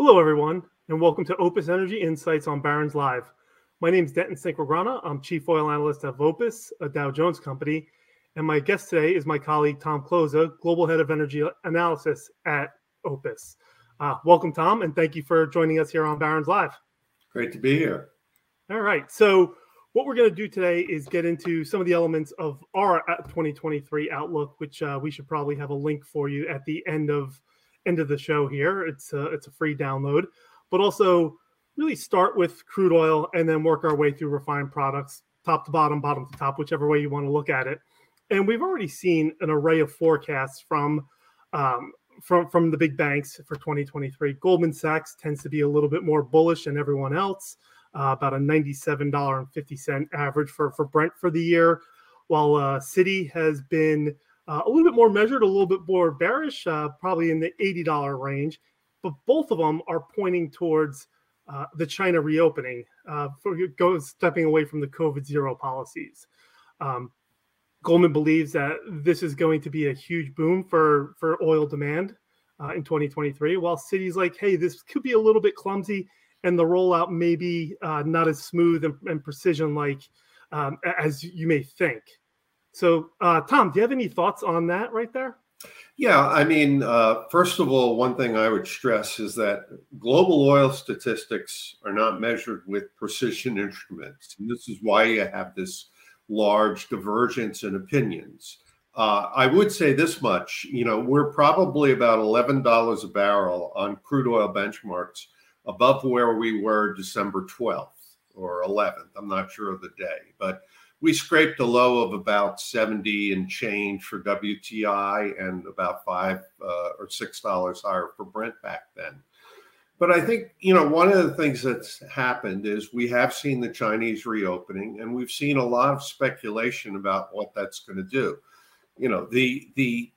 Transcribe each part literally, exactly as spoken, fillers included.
Hello, everyone, and welcome to Opus Energy Insights on Barron's Live. My name is Denton Cinquegrana. I'm Chief Oil Analyst at Opus, a Dow Jones company, and my guest today is my colleague, Tom Kloza, Global Head of Energy Analysis at Opus. Uh, welcome, Tom, and thank you for joining us here on Barron's Live. Great to be here. All right. So what we're going to do today is get into some of the elements of our twenty twenty-three outlook, which uh, we should probably have a link for you at the end of end of the show here. It's a, it's a free download, but also really start with crude oil and then work our way through refined products, top to bottom, bottom to top, whichever way you want to look at it. And we've already seen an array of forecasts from um From from the big banks for twenty twenty-three. Goldman Sachs tends to be a little bit more bullish than everyone else, uh, about a ninety-seven dollars and fifty cents average for, for Brent for the year, while uh, Citi has been uh, a little bit more measured, a little bit more bearish, uh, probably in the eighty dollars range. But both of them are pointing towards uh, the China reopening, uh, for go, stepping away from the COVID zero policies. Um, Goldman believes that this is going to be a huge boom for, for oil demand uh, in twenty twenty-three, while Citi's like, hey, this could be a little bit clumsy and the rollout may be uh, not as smooth and, and precision like um, as you may think. So, uh, Tom, do you have any thoughts on that right there? Yeah, I mean, uh, first of all, one thing I would stress is that global oil statistics are not measured with precision instruments. And this is why you have this large divergence in opinions. Uh, I would say this much, you know, we're probably about eleven dollars a barrel on crude oil benchmarks above where we were December twelfth or eleventh. I'm not sure of the day, but we scraped a low of about seventy and change for W T I and about five uh, or six dollars higher for Brent back then. But I think, you know, one of the things that's happened is we have seen the Chinese reopening, and we've seen a lot of speculation about what that's going to do. You know, the the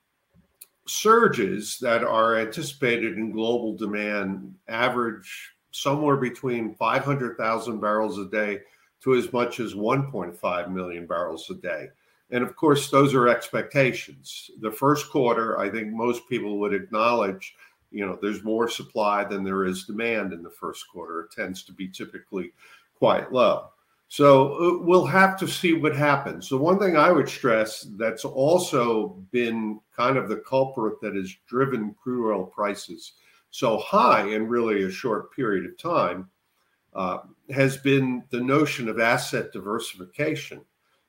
surges that are anticipated in global demand average somewhere between five hundred thousand barrels a day to as much as one point five million barrels a day. And of course, those are expectations. The first quarter, I think most people would acknowledge, you know, there's more supply than there is demand in the first quarter. It tends to be typically quite low. So we'll have to see what happens. The one thing I would stress that's also been kind of the culprit that has driven crude oil prices so high in really a short period of time uh, has been the notion of asset diversification.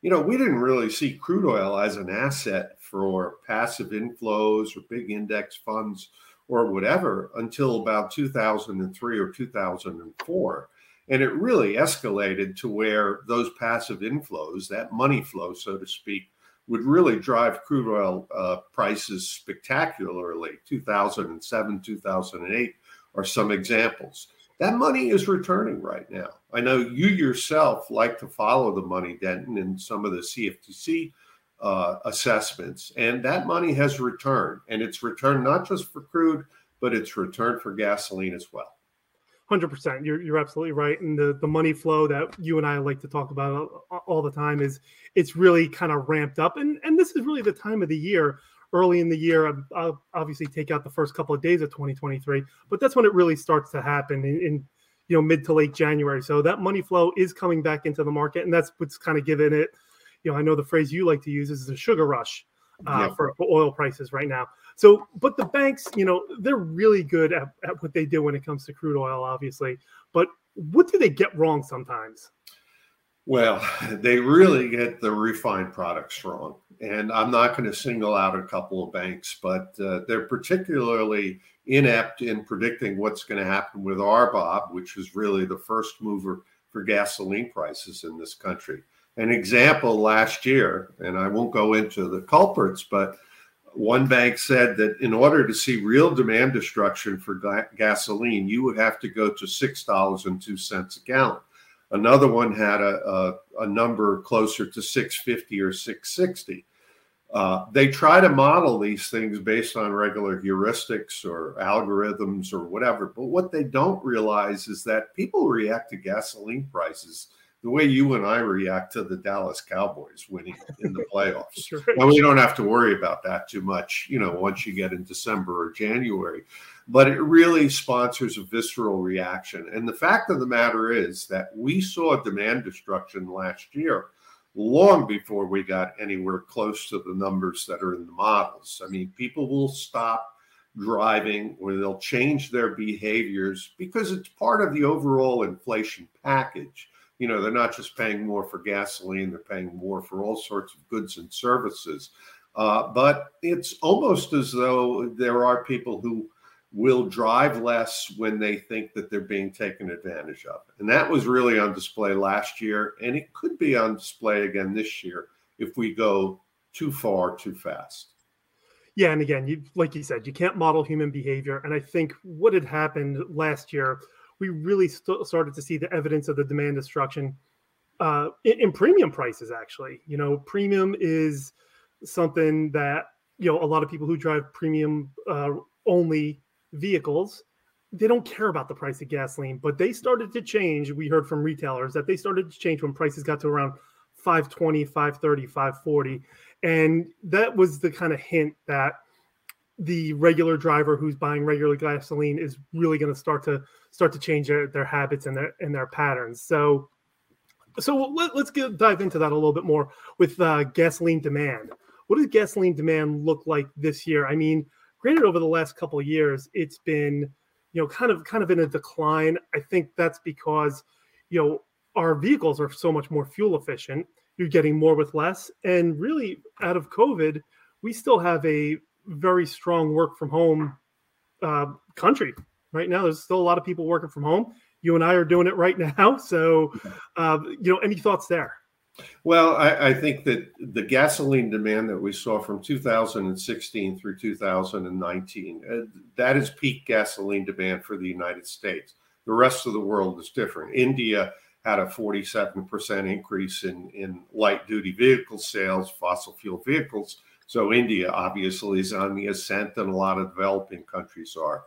You know, we didn't really see crude oil as an asset for passive inflows or big index funds or whatever until about two thousand three or two thousand four. And it really escalated to where those passive inflows, that money flow, so to speak, would really drive crude oil uh, prices spectacularly. two thousand seven, two thousand eight are some examples. That money is returning right now. I know you yourself like to follow the money, Denton, in some of the C F T C Uh, assessments, and that money has returned, and it's returned not just for crude, but it's returned for gasoline as well. one hundred percent. You're, you're absolutely right. And the, the money flow that you and I like to talk about all the time is it's really kind of ramped up. And, and this is really the time of the year, early in the year. I'll, I'll obviously take out the first couple of days of twenty twenty-three, but that's when it really starts to happen in, in you know, mid to late January. So that money flow is coming back into the market, and that's what's kind of given it, you know, I know the phrase you like to use is the sugar rush uh, yeah. for, for oil prices right now. So, but the banks, you know, they're really good at, at what they do when it comes to crude oil, obviously. But what do they get wrong sometimes? Well, they really get the refined products wrong. And I'm not going to single out a couple of banks, but uh, they're particularly inept in predicting what's going to happen with R B O B, which was really the first mover for gasoline prices in this country. An example last year, and I won't go into the culprits, but one bank said that in order to see real demand destruction for ga- gasoline, you would have to go to six dollars and two cents a gallon. Another one had a, a, a number closer to six fifty or six sixty. Uh, they try to model these things based on regular heuristics or algorithms or whatever. But what they don't realize is that people react to gasoline prices the way you and I react to the Dallas Cowboys winning in the playoffs. Sure. Now, we don't have to worry about that too much, you know, once you get in December or January. But it really sponsors a visceral reaction. And the fact of the matter is that we saw demand destruction last year long before we got anywhere close to the numbers that are in the models. I mean, people will stop driving or they'll change their behaviors because it's part of the overall inflation package. You know, they're not just paying more for gasoline, they're paying more for all sorts of goods and services. Uh, but it's almost as though there are people who will drive less when they think that they're being taken advantage of. And that was really on display last year, and it could be on display again this year if we go too far too fast. Yeah, and again, you, like you said, you can't model human behavior. And I think what had happened last year, we really st- started to see the evidence of the demand destruction uh, in, in premium prices, actually. You know, premium is something that, you know, a lot of people who drive premium uh, only vehicles, they don't care about the price of gasoline, but they started to change. We heard from retailers that they started to change when prices got to around five twenty, five thirty, five forty. And that was the kind of hint that the regular driver who's buying regular gasoline is really going to start to start to change their, their habits and their and their patterns. So, so let, let's get, dive into that a little bit more with uh, gasoline demand. What does gasoline demand look like this year? I mean, granted, over the last couple of years, it's been, you know, kind of kind of in a decline. I think that's because, you know, our vehicles are so much more fuel efficient. You're getting more with less, and really out of COVID, we still have a very strong work from home uh, country right now. There's still a lot of people working from home. You and I are doing it right now. So, uh, you know, any thoughts there? Well, I, I think that the gasoline demand that we saw from two thousand sixteen through two thousand nineteen, uh, that is peak gasoline demand for the United States. The rest of the world is different. India had a forty-seven percent increase in, in light duty vehicle sales, fossil fuel vehicles. So India obviously is on the ascent, and a lot of developing countries are.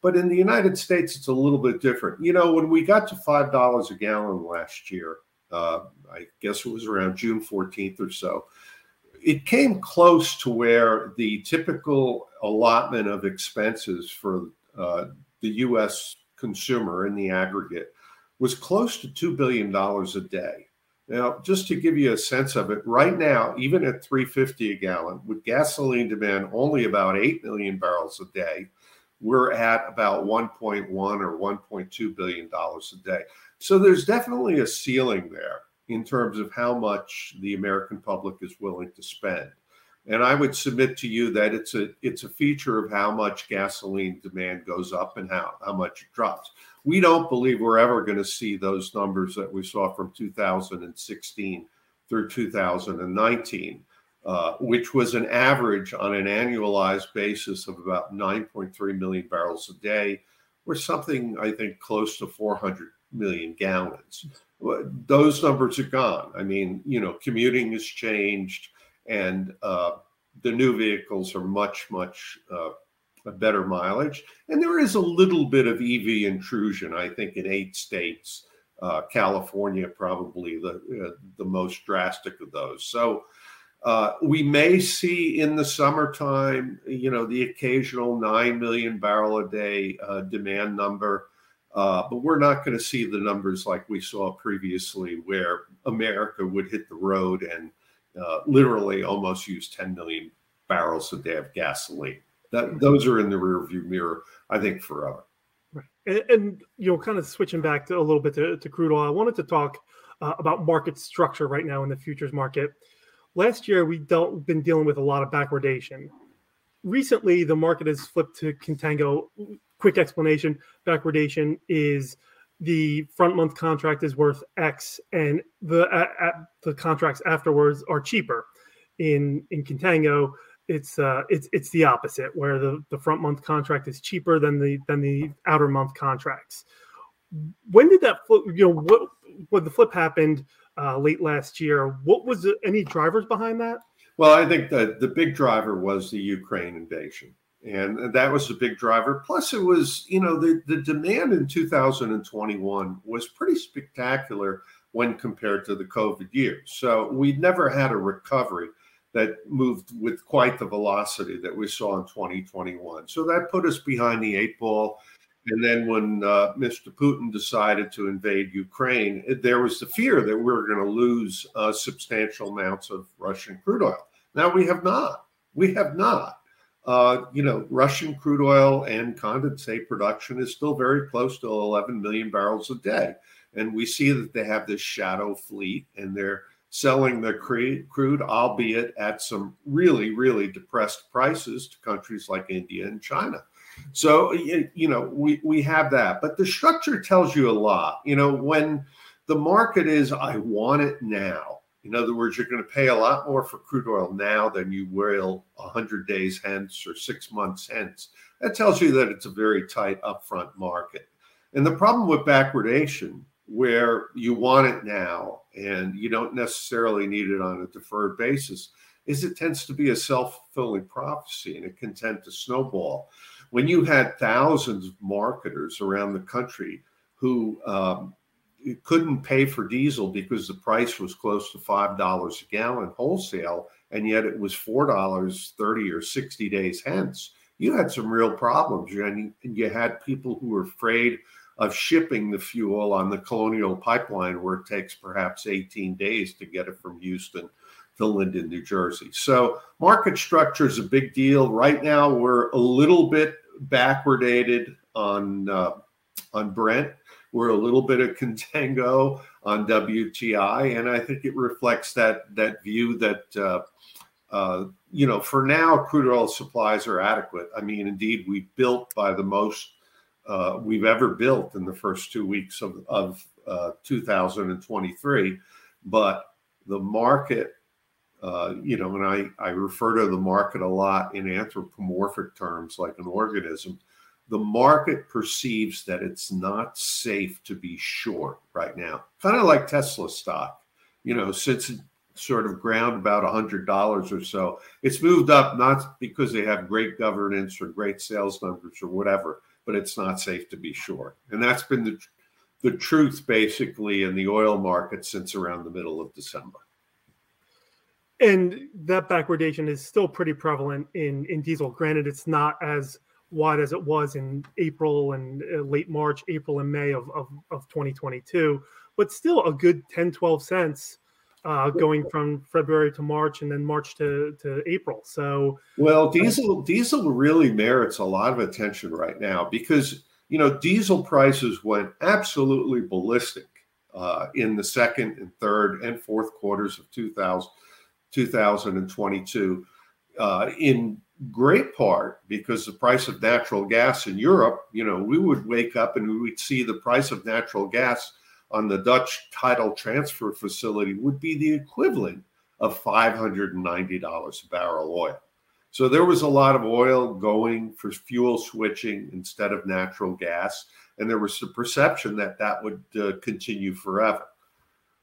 But in the United States, it's a little bit different. You know, when we got to five dollars a gallon last year, uh, I guess it was around June fourteenth or so, it came close to where the typical allotment of expenses for uh, the U S consumer in the aggregate was close to two billion dollars a day. Now, just to give you a sense of it, right now, even at three fifty a gallon, with gasoline demand only about eight million barrels a day, we're at about one point one or one point two billion dollars a day. So there's definitely a ceiling there in terms of how much the American public is willing to spend. And I would submit to you that it's a it's a feature of how much gasoline demand goes up and how, how much it drops. We don't believe we're ever going to see those numbers that we saw from two thousand sixteen through two thousand nineteen, uh, which was an average on an annualized basis of about nine point three million barrels a day, or something, I think, close to four hundred million gallons. Those numbers are gone. I mean, you know, commuting has changed. And uh, the new vehicles are much, much uh, better mileage. And there is a little bit of E V intrusion, I think, in eight states, uh, California probably the, uh, the most drastic of those. So uh, we may see in the summertime, you know, the occasional nine million barrel a day uh, demand number. Uh, but we're not going to see the numbers like we saw previously where America would hit the road and Uh, literally almost use ten million barrels a day of gasoline. That, those are in the rearview mirror, I think, forever. Right. And, and, you know, kind of switching back to a little bit to, to crude oil, I wanted to talk uh, about market structure right now in the futures market. Last year, we've been dealing with a lot of backwardation. Recently, the market has flipped to contango. Quick explanation, backwardation is the front month contract is worth X, and the uh, uh, the contracts afterwards are cheaper in in contango. it's uh, it's it's the opposite, where the, the front month contract is cheaper than the than the outer month contracts. When did that flip? You know, what when the flip happened uh, late last year? What was the, any drivers behind that? Well, I think that the big driver was the Ukraine invasion, and that was the big driver. Plus, it was, you know, the the demand in two thousand twenty-one was pretty spectacular when compared to the COVID years. So we'd never had a recovery that moved with quite the velocity that we saw in twenty twenty-one. So that put us behind the eight ball. And then when uh, Mister Putin decided to invade Ukraine, there was the fear that we were going to lose uh, substantial amounts of Russian crude oil. Now, we have not. We have not. Uh, you know, Russian crude oil and condensate production is still very close to eleven million barrels a day. And we see that they have this shadow fleet, and they're selling the crude, albeit at some really, really depressed prices, to countries like India and China. So, you know, we, we have that. But the structure tells you a lot. You know, when the market is, I want it now. In other words, you're going to pay a lot more for crude oil now than you will one hundred days hence or six months hence. That tells you that it's a very tight upfront market. And the problem with backwardation, where you want it now and you don't necessarily need it on a deferred basis, is it tends to be a self-fulfilling prophecy, and it can tend to snowball. When you had thousands of marketers around the country who um, couldn't pay for diesel because the price was close to five dollars a gallon wholesale, and yet it was four dollars thirty or sixty days hence, you had some real problems. And you had people who were afraid of shipping the fuel on the Colonial Pipeline, where it takes perhaps eighteen days to get it from Houston to Linden, New Jersey. So market structure is a big deal. Right now, we're a little bit backwardated on uh, on Brent. We're a little bit of contango on W T I, and I think it reflects that that view that uh, uh, you know, for now, crude oil supplies are adequate. I mean, indeed, we built by the most Uh, we've ever built in the first two weeks of, of uh, two thousand twenty-three. But the market, uh, you know, and I, I refer to the market a lot in anthropomorphic terms, like an organism, the market perceives that it's not safe to be short right now. Kind of like Tesla stock, you know, since it sort of ground about one hundred dollars or so, it's moved up not because they have great governance or great sales numbers or whatever, but it's not safe to be short. And that's been the, the truth, basically, in the oil market since around the middle of December. And that backwardation is still pretty prevalent in, in diesel. Granted, it's not as wide as it was in April and uh, late March, April and May of, of, of twenty twenty-two, but still a good ten, twelve cents uh, going from February to March and then March to, to April. So, well, diesel, diesel really merits a lot of attention right now because, you know, diesel prices went absolutely ballistic uh, in the second and third and fourth quarters of two thousand twenty-two, uh, in great part because the price of natural gas in Europe, you know, we would wake up and we would see the price of natural gas on the Dutch tidal transfer facility would be the equivalent of five hundred ninety dollars a barrel oil. So there was a lot of oil going for fuel switching instead of natural gas. And there was the perception that that would uh, continue forever.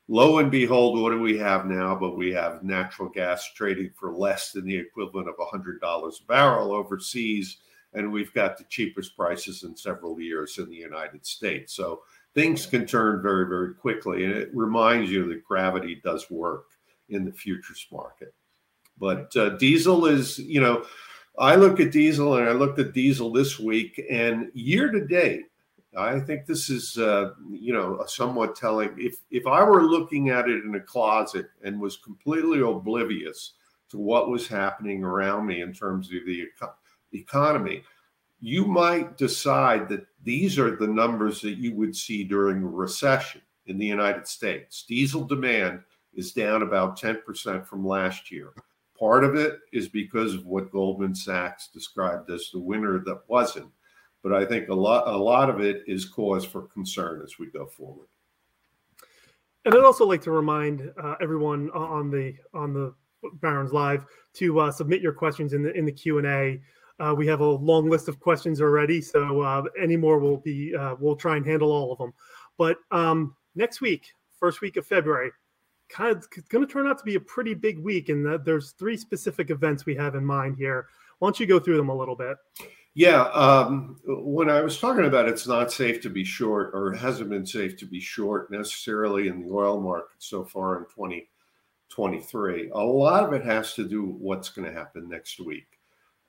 Lo and behold, what do we have now? But we have natural gas trading for less than the equivalent of one hundred dollars a barrel overseas. And we've got the cheapest prices in several years in the United States. So things can turn very, very quickly, and it reminds you that gravity does work in the futures market. But uh, diesel is, you know, I look at diesel, and I looked at diesel this week, and year to date, I think this is, uh, you know, somewhat telling. If if I were looking at it in a closet and was completely oblivious to what was happening around me in terms of the eco- economy, you might decide that these are the numbers that you would see during a recession in the United States. Diesel demand is down about ten percent from last year. Part of it is because of what Goldman Sachs described as the winter that wasn't. But I think a lot, a lot of it is cause for concern as we go forward. And I'd also like to remind uh, everyone on the on the Barron's Live, to uh, submit your questions in the in the Q and A. Uh, we have a long list of questions already, so uh, any more will be uh, we'll try and handle all of them. But um, next week, first week of February, kind of going to turn out to be a pretty big week, and that there's three specific events we have in mind here. Why don't you go through them a little bit? Yeah, um, when I was talking about it's not safe to be short, or hasn't been safe to be short necessarily in the oil market so far in twenty twenty-three, a lot of it has to do with what's going to happen next week.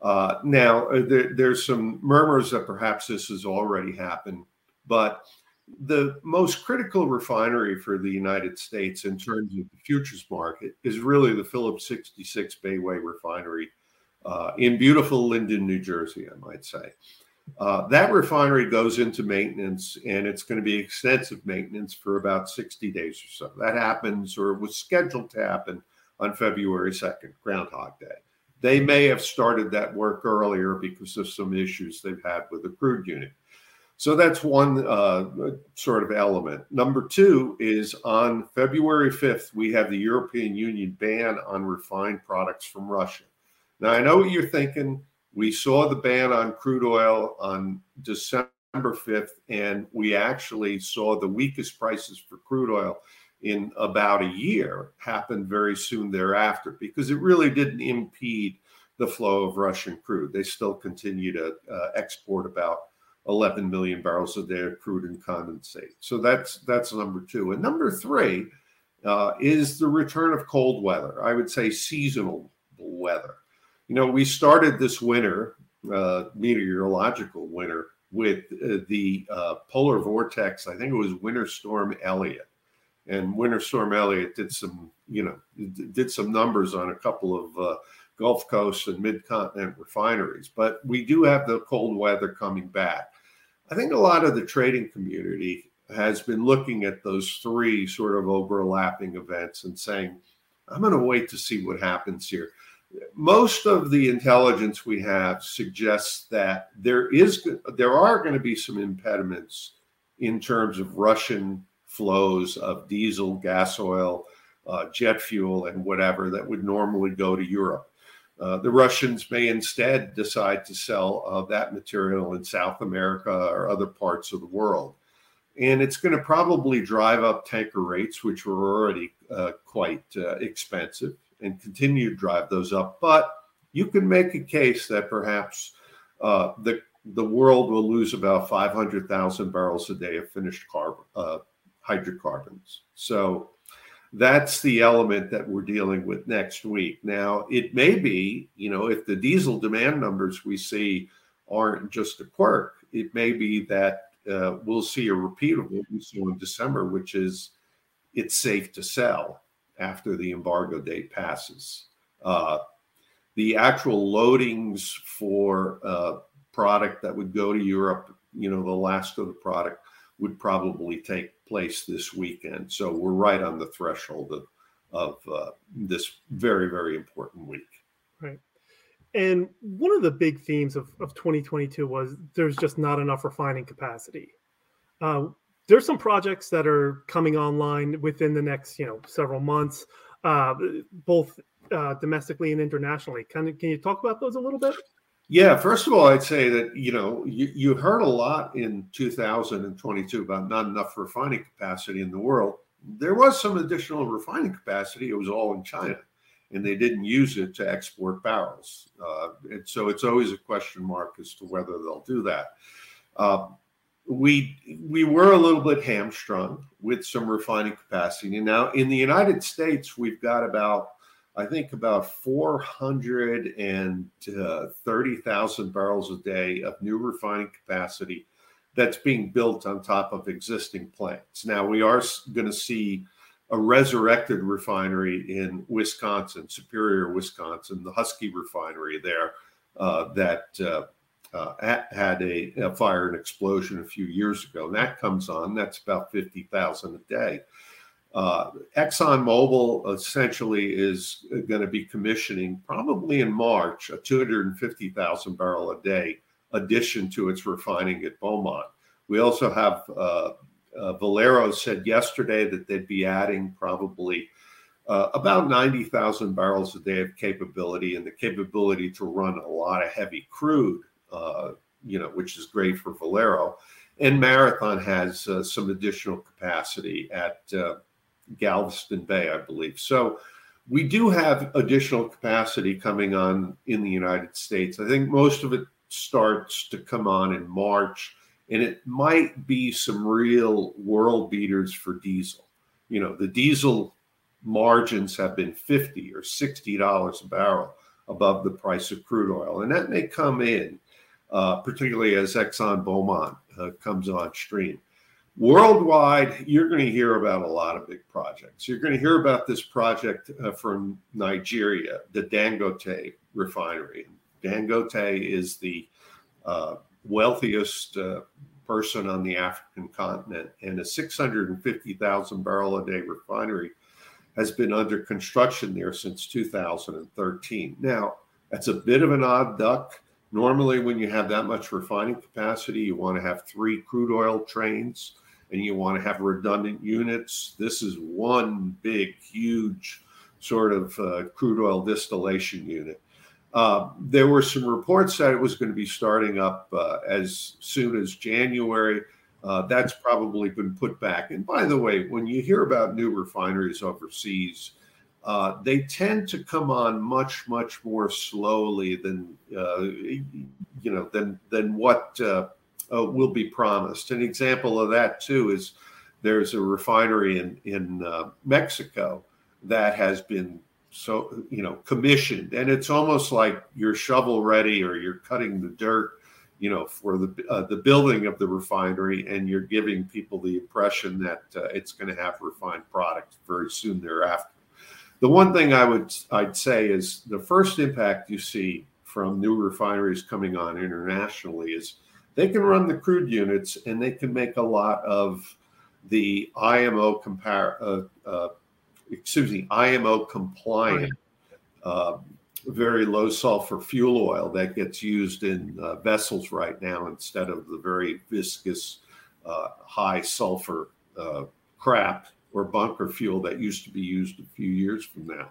Uh, now, there, there's some murmurs that perhaps this has already happened, but the most critical refinery for the United States in terms of the futures market is really the Phillips sixty-six Bayway refinery Uh, in beautiful Linden, New Jersey, I might say. Uh, that refinery goes into maintenance, and it's going to be extensive maintenance for about sixty days or so. That happens, or was scheduled to happen, on February second, Groundhog Day. They may have started that work earlier because of some issues they've had with the crude unit. So that's one uh, sort of element. Number two is on February fifth, we have the European Union ban on refined products from Russia. Now, I know what you're thinking. We saw the ban on crude oil on December fifth, and we actually saw the weakest prices for crude oil in about a year happen very soon thereafter, because it really didn't impede the flow of Russian crude. They still continue to uh, export about eleven million barrels a day of crude and condensate. So that's that's number two. And number three uh, is the return of cold weather. I would say seasonal weather. You know, we started this winter, uh, meteorological winter, with uh, the uh, polar vortex. I think it was Winter Storm Elliott, and Winter Storm Elliott did some, you know, d- did some numbers on a couple of uh, Gulf Coast and mid-continent refineries. But we do have the cold weather coming back. I think a lot of the trading community has been looking at those three sort of overlapping events and saying, "I'm going to wait to see what happens here." Most of the intelligence we have suggests that there is, there are going to be some impediments in terms of Russian flows of diesel, gas oil, uh, jet fuel, and whatever that would normally go to Europe. Uh, the Russians may instead decide to sell uh, that material in South America or other parts of the world. And it's going to probably drive up tanker rates, which were already uh, quite uh, expensive, and continue to drive those up. But you can make a case that perhaps uh, the the world will lose about five hundred thousand barrels a day of finished carbon, uh, hydrocarbons. So that's the element that we're dealing with next week. Now, it may be, you know, if the diesel demand numbers we see aren't just a quirk, it may be that uh, we'll see a repeat of what we saw in December, which is it's safe to sell after the embargo date passes. Uh, the actual loadings for uh, product that would go to Europe, you know, the last of the product would probably take place this weekend. So we're right on the threshold of, of uh, this very, very important week. Right. And one of the big themes of, of twenty twenty-two was there's just not enough refining capacity. Uh, There's some projects that are coming online within the next, you know, several months, uh, both uh, domestically and internationally. Can, can you talk about those a little bit? Yeah. First of all, I'd say that, you know, you, you heard a lot in two thousand twenty-two about not enough refining capacity in the world. There was some additional refining capacity. It was all in China, and they didn't use it to export barrels. Uh, and so it's always a question mark as to whether they'll do that. Uh, We we were a little bit hamstrung with some refining capacity. Now, in the United States, we've got about, I think, about four hundred thirty thousand barrels a day of new refining capacity that's being built on top of existing plants. Now, we are going to see a resurrected refinery in Wisconsin, Superior, Wisconsin, the Husky refinery there uh, that uh, Uh, had a, a fire and explosion a few years ago. And that comes on. That's about fifty thousand a day. Uh, ExxonMobil essentially is going to be commissioning probably in March a two hundred fifty thousand barrel a day addition to its refining at Beaumont. We also have uh, uh, Valero said yesterday that they'd be adding probably uh, about ninety thousand barrels a day of capability, and the capability to run a lot of heavy crude, uh, you know, which is great for Valero. And Marathon has uh, some additional capacity at uh, Galveston Bay, I believe. So we do have additional capacity coming on in the United States. I think most of it starts to come on in March, and it might be some real world beaters for diesel. You know, the diesel margins have been fifty or sixty dollars a barrel above the price of crude oil, and that may come in, uh, particularly as Exxon Beaumont uh, comes on stream. Worldwide, you're going to hear about a lot of big projects. You're going to hear about this project uh, from Nigeria, the Dangote refinery. Dangote is the uh, wealthiest uh, person on the African continent, and a six hundred fifty thousand barrel a day refinery has been under construction there since two thousand thirteen. Now, that's a bit of an odd duck. Normally, when you have that much refining capacity, you want to have three crude oil trains and you want to have redundant units. This is one big, huge sort of uh, crude oil distillation unit. Uh, there were some reports that it was going to be starting up uh, as soon as January. Uh, that's probably been put back. And by the way, when you hear about new refineries overseas, uh, they tend to come on much, much more slowly than uh, you know than than what uh, uh, will be promised. An example of that too is there's a refinery in in uh, Mexico that has been, so, you know, commissioned, and it's almost like you're shovel ready, or you're cutting the dirt, you know, for the uh, the building of the refinery, and you're giving people the impression that uh, it's going to have refined product very soon thereafter. The one thing I would I'd say is the first impact you see from new refineries coming on internationally is they can run the crude units, and they can make a lot of the I M O compare. Uh, uh, excuse me, I M O compliant, uh, very low sulfur fuel oil that gets used in uh, vessels right now instead of the very viscous, uh, high sulfur uh, crap or bunker fuel that used to be used a few years from now.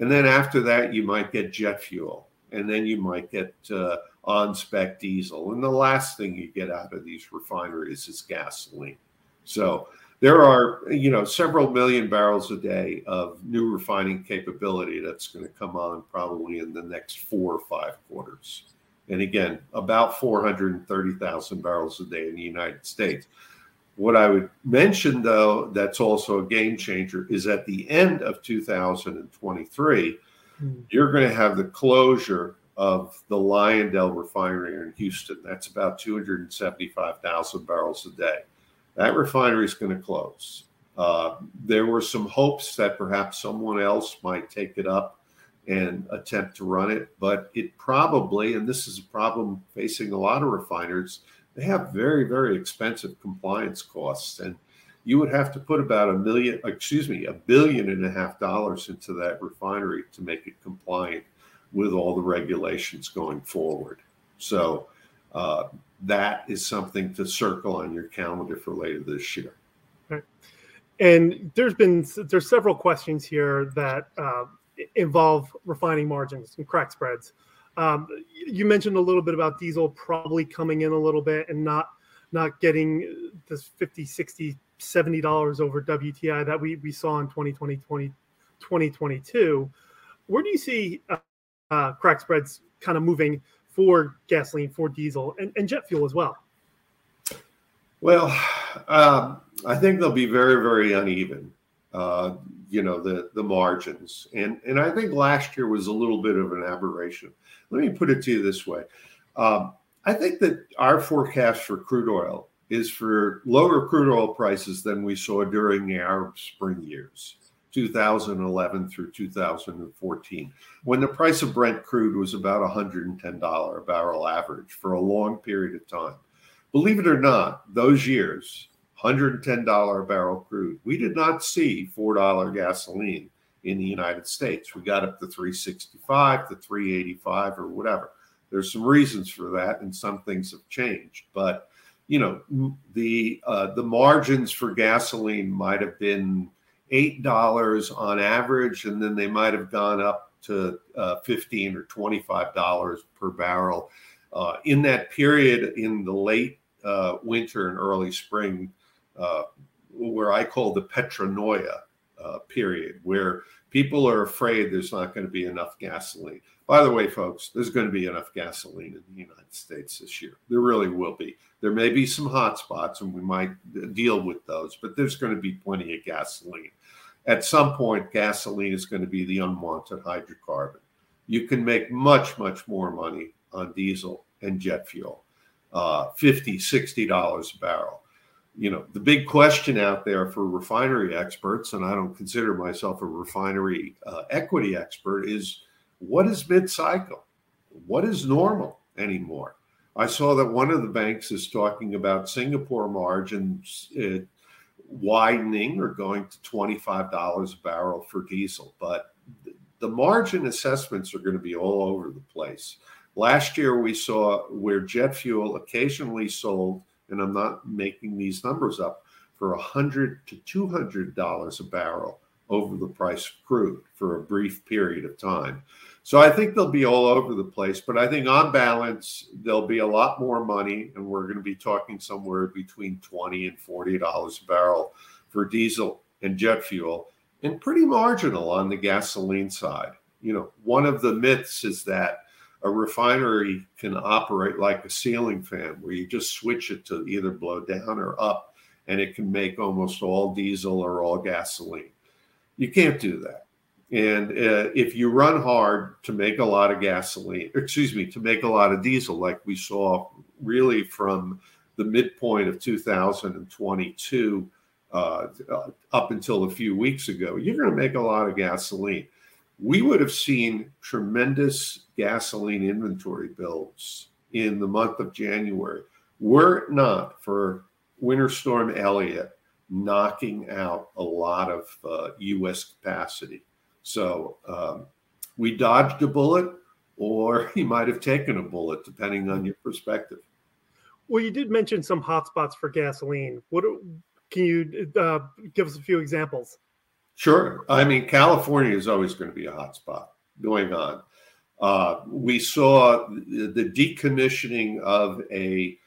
And then after that, you might get jet fuel, and then you might get uh, on-spec diesel. And the last thing you get out of these refineries is gasoline. So there are, you know, several million barrels a day of new refining capability that's going to come on probably in the next four or five quarters. And again, about four hundred thirty thousand barrels a day in the United States. What I would mention, though, that's also a game changer, is at the end of two thousand twenty-three, mm-hmm. you're going to have the closure of the Lyondell refinery in Houston. That's about two hundred seventy-five thousand barrels a day. That refinery is going to close. Uh, there were some hopes that perhaps someone else might take it up and attempt to run it, but it probably, and this is a problem facing a lot of refiners, they have very, very expensive compliance costs. And you would have to put about a million, excuse me, a billion and a half dollars into that refinery to make it compliant with all the regulations going forward. So uh, that is something to circle on your calendar for later this year. Right. And there's been there's several questions here that uh, involve refining margins and crack spreads. Um, you mentioned a little bit about diesel probably coming in a little bit and not not getting this fifty, sixty, seventy dollars over W T I that we, we saw in twenty twenty, twenty twenty-two. Where do you see uh, uh, crack spreads kind of moving for gasoline, for diesel, and, and jet fuel as well? Well, um, I think they'll be very, very uneven, uh, you know, the the margins. And, and I think last year was a little bit of an aberration. Let me put it to you this way. Um, I think that our forecast for crude oil is for lower crude oil prices than we saw during the Arab Spring years, two thousand eleven through two thousand fourteen, when the price of Brent crude was about one hundred ten dollars a barrel average for a long period of time. Believe it or not, those years, one hundred ten dollars a barrel crude, we did not see four dollars gasoline in the United States. We got up to three sixty-five, to three eighty-five, or whatever. There's some reasons for that, and some things have changed. But, you know, the uh, the margins for gasoline might have been eight dollars on average, and then they might have gone up to uh, fifteen or twenty-five dollars per barrel. Uh, in that period in the late uh, winter and early spring, uh, where I call the petronoia uh, period, where people are afraid there's not going to be enough gasoline. By the way, folks, there's going to be enough gasoline in the United States this year. There really will be. There may be some hot spots, and we might deal with those, but there's going to be plenty of gasoline. At some point, gasoline is going to be the unwanted hydrocarbon. You can make much, much more money on diesel and jet fuel, uh, fifty dollars, sixty dollars a barrel. You know, the big question out there for refinery experts, and I don't consider myself a refinery uh, equity expert, is what is mid-cycle? What is normal anymore? I saw that one of the banks is talking about Singapore margins uh, widening or going to twenty-five dollars a barrel for diesel. But th- the margin assessments are going to be all over the place. Last year, we saw where jet fuel occasionally sold, and I'm not making these numbers up, for one hundred to two hundred dollars a barrel over the price of crude for a brief period of time. So I think they'll be all over the place, but I think on balance, there'll be a lot more money, and we're going to be talking somewhere between twenty and forty dollars a barrel for diesel and jet fuel, and pretty marginal on the gasoline side. You know, one of the myths is that a refinery can operate like a ceiling fan, where you just switch it to either blow down or up, and it can make almost all diesel or all gasoline. You can't do that. And uh, if you run hard to make a lot of gasoline, excuse me, to make a lot of diesel, like we saw really from the midpoint of two thousand twenty-two uh, up until a few weeks ago, you're going to make a lot of gasoline. We would have seen tremendous gasoline inventory builds in the month of January, were it not for Winter Storm Elliott knocking out a lot of uh, U S capacity. So um, we dodged a bullet, or he might have taken a bullet, depending on your perspective. Well, you did mention some hotspots for gasoline. What can you uh, give us a few examples? Sure. I mean, California is always going to be a hot spot going on. Uh, we saw the decommissioning of a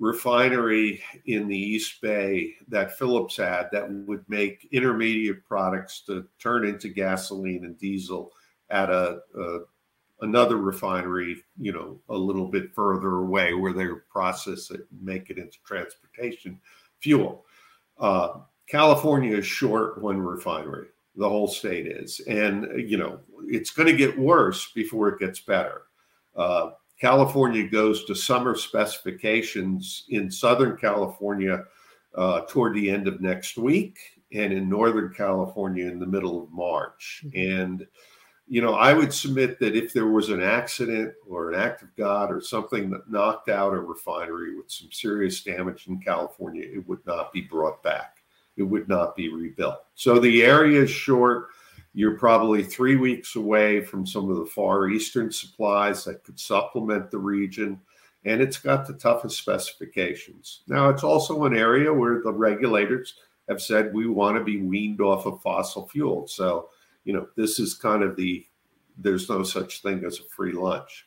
refinery in the East Bay that Phillips had that would make intermediate products to turn into gasoline and diesel at a, a another refinery, you know, a little bit further away, where they would process it and make it into transportation fuel. Uh, California is short one refinery. The whole state is. And, you know, it's going to get worse before it gets better. Uh, California goes to summer specifications in Southern California uh, toward the end of next week, and in Northern California in the middle of March. Mm-hmm. And, you know, I would submit that if there was an accident or an act of God or something that knocked out a refinery with some serious damage in California, it would not be brought back. It would not be rebuilt. So the area is short. You're probably three weeks away from some of the far eastern supplies that could supplement the region. And it's got the toughest specifications. Now, it's also an area where the regulators have said we want to be weaned off of fossil fuel. So, you know, this is kind of the, there's no such thing as a free lunch.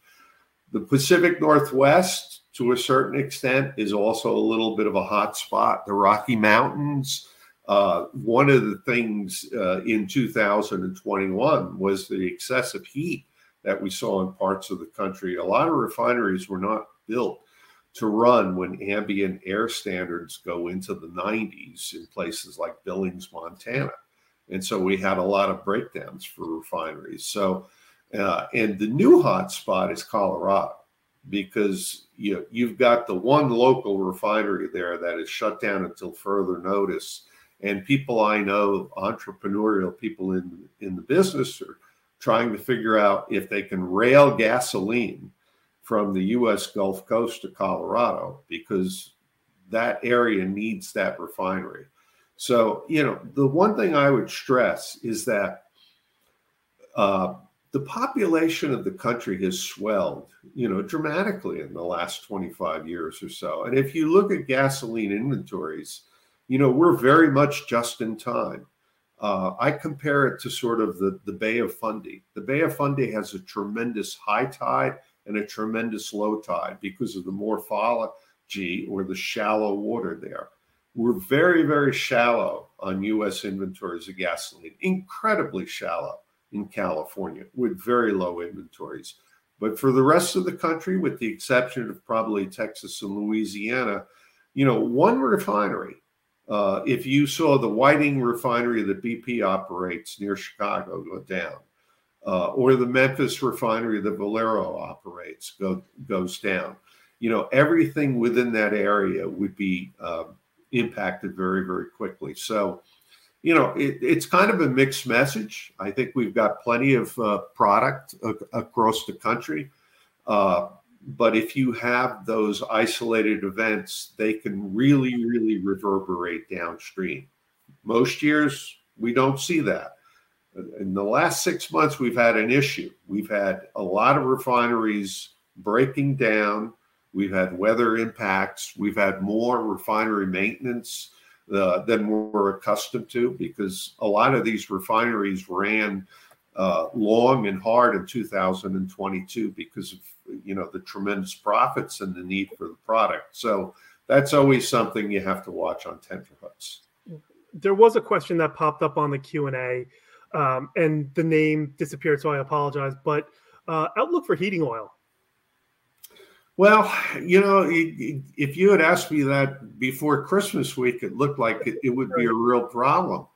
The Pacific Northwest, to a certain extent, is also a little bit of a hot spot. The Rocky Mountains. Uh, one of the things uh, in two thousand twenty-one was the excessive heat that we saw in parts of the country. A lot of refineries were not built to run when ambient air standards go into the nineties in places like Billings, Montana. And so we had a lot of breakdowns for refineries. So, uh, and the new hot spot is Colorado, because you know, you've got the one local refinery there that is shut down until further notice. And people I know, entrepreneurial people in, in the business, are trying to figure out if they can rail gasoline from the U S Gulf Coast to Colorado, because that area needs that refinery. So, you know, the one thing I would stress is that uh, the population of the country has swelled, you know, dramatically in the last twenty-five years or so. And if you look at gasoline inventories, you know, we're very much just in time. Uh, I compare it to sort of the, the Bay of Fundy. The Bay of Fundy has a tremendous high tide and a tremendous low tide because of the morphology or the shallow water there. We're very, very shallow on U S inventories of gasoline, incredibly shallow in California with very low inventories. But for the rest of the country, with the exception of probably Texas and Louisiana, you know, one refinery, uh, if you saw the Whiting refinery that B P operates near Chicago go down, uh, or the Memphis refinery that Valero operates go, goes down, you know, everything within that area would be uh, impacted very, very quickly. So, you know, it, it's kind of a mixed message. I think we've got plenty of uh, product uh, across the country. Uh, but if you have those isolated events, they can really, really reverberate downstream. Most years, we don't see that. In the last six months, we've had an issue. We've had a lot of refineries breaking down. We've had weather impacts. We've had more refinery maintenance Uh, than we're accustomed to, because a lot of these refineries ran uh, long and hard in two thousand twenty-two because of, you know, the tremendous profits and the need for the product. So that's always something you have to watch on tenterhooks. There was a question that popped up on the Q and A, um, and the name disappeared, so I apologize. But uh, outlook for heating oil. Well, you know, if you had asked me that before Christmas week, it looked like it, it would be a real problem.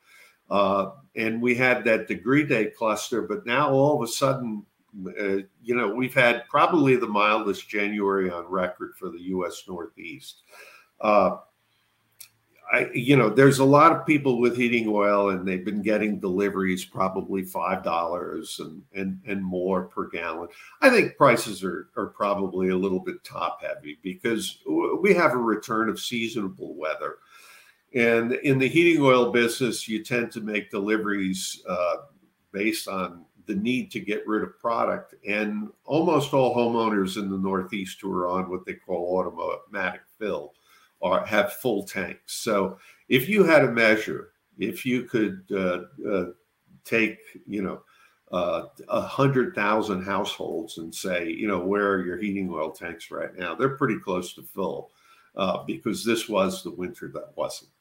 Uh, and we had that degree day cluster, but now all of a sudden, uh, you know, we've had probably the mildest January on record for the U S Northeast. Uh, I, you know, there's a lot of people with heating oil, and they've been getting deliveries probably five dollars and, and, and more per gallon. I think prices are, are probably a little bit top heavy because we have a return of seasonable weather. And in the heating oil business, you tend to make deliveries uh, based on the need to get rid of product. And almost all homeowners in the Northeast who are on what they call automatic fill or have full tanks. So if you had a measure, if you could uh, uh, take, you know, uh, one hundred thousand households and say, you know, where are your heating oil tanks right now? They're pretty close to full uh, because this was the winter that wasn't.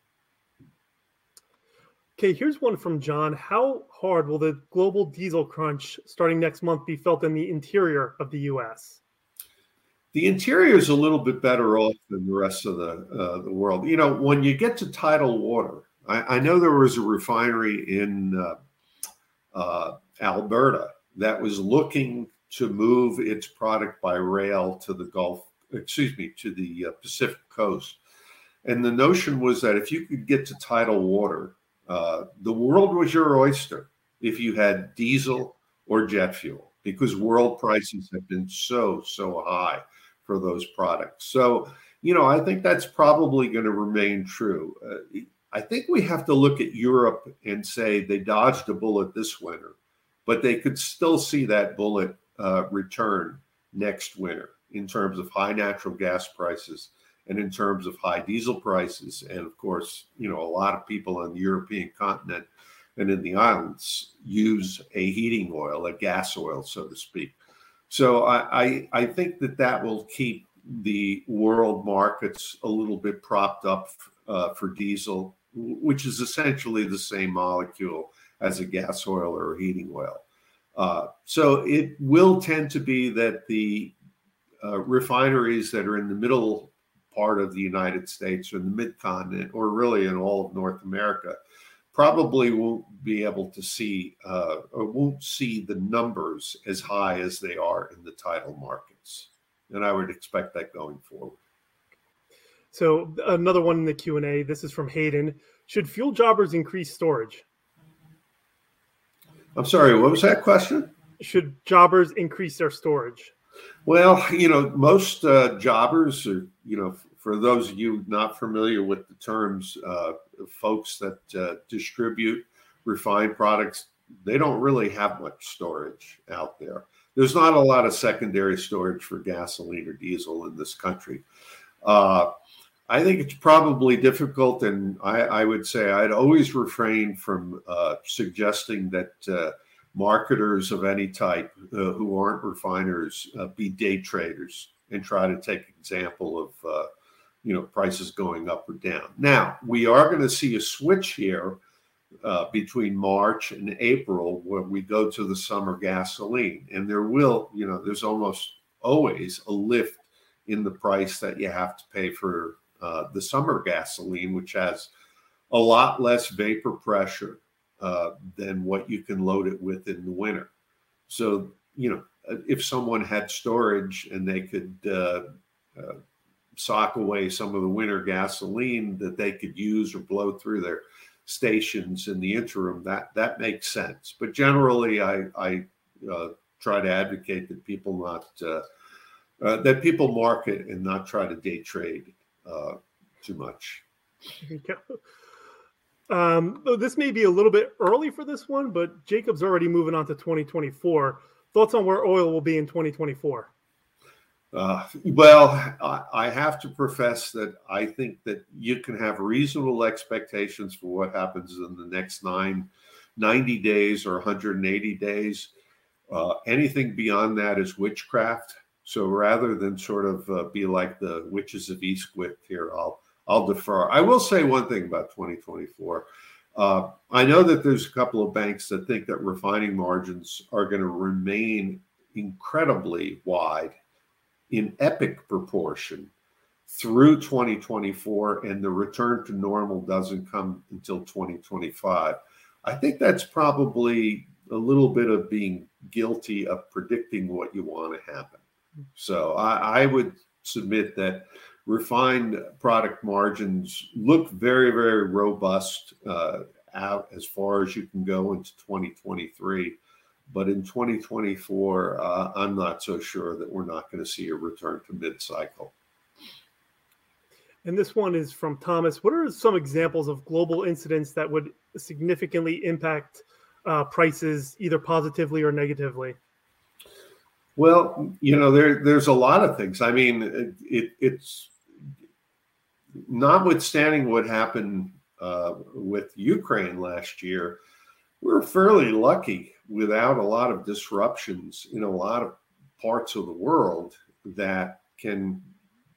Okay, here's one from John. How hard will the global diesel crunch starting next month be felt in the interior of the U S? The interior is a little bit better off than the rest of the uh, the world. You know, when you get to tidal water, I, I know there was a refinery in uh, uh, Alberta that was looking to move its product by rail to the Gulf, excuse me, to the uh, Pacific coast. And the notion was that if you could get to tidal water, uh, the world was your oyster if you had diesel or jet fuel, because world prices have been so, so high for those products. So, you know, I think that's probably going to remain true. Uh, I think we have to look at Europe and say they dodged a bullet this winter, but they could still see that bullet uh, return next winter in terms of high natural gas prices and in terms of high diesel prices. And of course, you know, a lot of people on the European continent and in the islands use a heating oil, a gas oil, so to speak. So I, I, I think that that will keep the world markets a little bit propped up uh, for diesel, which is essentially the same molecule as a gas oil or a heating oil. Uh, so it will tend to be that the uh, refineries that are in the middle part of the United States or in the mid-continent, or really in all of North America, probably won't be able to see uh, or won't see the numbers as high as they are in the tidal markets. And I would expect that going forward. So another one in the Q and A, this is from Hayden. Should fuel jobbers increase storage? I'm sorry, what was that question? Should jobbers increase their storage? Well, you know, most uh, jobbers are, you know, for those of you not familiar with the terms, uh, folks that uh, distribute refined products, they don't really have much storage out there. There's not a lot of secondary storage for gasoline or diesel in this country. Uh, I think it's probably difficult, and I, I would say I'd always refrain from uh, suggesting that uh, marketers of any type uh, who aren't refiners uh, be day traders and try to take example of uh, you know, prices going up or down. Now, we are going to see a switch here uh, between March and April when we go to the summer gasoline, and there will, you know, there's almost always a lift in the price that you have to pay for uh, the summer gasoline, which has a lot less vapor pressure uh, than what you can load it with in the winter. So, you know, if someone had storage and they could uh, uh, sock away some of the winter gasoline that they could use or blow through their stations in the interim, that that makes sense. But generally, I, I uh, try to advocate that people not uh, Uh, that people market and not try to day trade uh, too much. There you go. Um, this may be a little bit early for this one, but Jacob's already moving on to twenty twenty-four. Thoughts on where oil will be in twenty twenty-four? Uh, well, I, I have to profess that I think that you can have reasonable expectations for what happens in the next nine, ninety days or one hundred eighty days. Uh, anything beyond that is witchcraft. So rather than sort of uh, be like the witches of Eastwick here, I'll I'll defer. I will say one thing about twenty twenty-four. Uh, I know that there's a couple of banks that think that refining margins are going to remain incredibly wide in epic proportion through twenty twenty-four, and the return to normal doesn't come until twenty twenty-five. I think that's probably a little bit of being guilty of predicting what you want to happen. So I, I would submit that refined product margins look very, very robust uh, out as far as you can go into twenty twenty-three. But in twenty twenty-four, uh, I'm not so sure that we're not going to see a return to mid-cycle. And this one is from Thomas. What are some examples of global incidents that would significantly impact uh, prices either positively or negatively? Well, you know, there, there's a lot of things. I mean, it, it's notwithstanding what happened uh, with Ukraine last year, we're fairly lucky without a lot of disruptions in a lot of parts of the world that can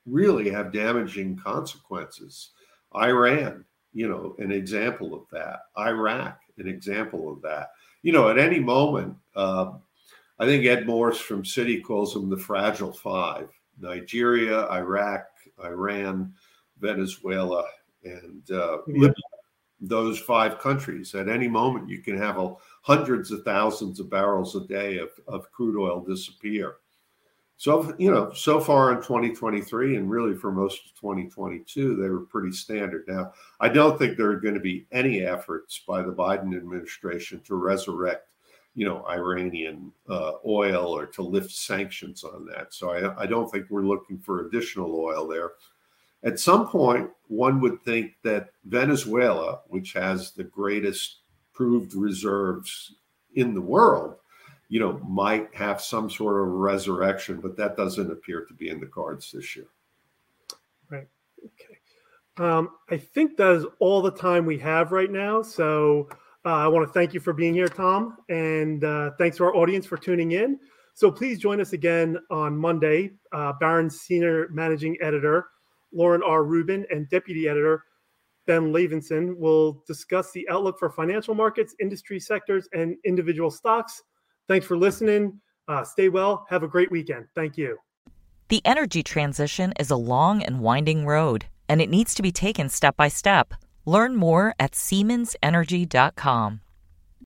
really have damaging consequences. Iran, you know, an example of that. Iraq, an example of that. You know, at any moment, uh, I think Ed Morse from Citi calls them the fragile five: Nigeria, Iraq, Iran, Venezuela, and uh, yeah. Those five countries. At any moment, you can have a, hundreds of thousands of barrels a day of, of crude oil disappear. So, you know, so far in twenty twenty-three and really for most of twenty twenty-two, they were pretty standard. Now, I don't think there are going to be any efforts by the Biden administration to resurrect you know, Iranian uh, oil or to lift sanctions on that. So I, I don't think we're looking for additional oil there. At some point, one would think that Venezuela, which has the greatest proved reserves in the world, you know, might have some sort of resurrection, but that doesn't appear to be in the cards this year. Right. Okay. Um, I think that is all the time we have right now. So Uh, I want to thank you for being here, Tom, and uh, thanks to our audience for tuning in. So please join us again on Monday. Uh, Barron's Senior Managing Editor, Lauren R. Rubin, and Deputy Editor, Ben Levinson, will discuss the outlook for financial markets, industry sectors, and individual stocks. Thanks for listening. Uh, stay well. Have a great weekend. Thank you. The energy transition is a long and winding road, and it needs to be taken step by step. Learn more at Siemens Energy dot com.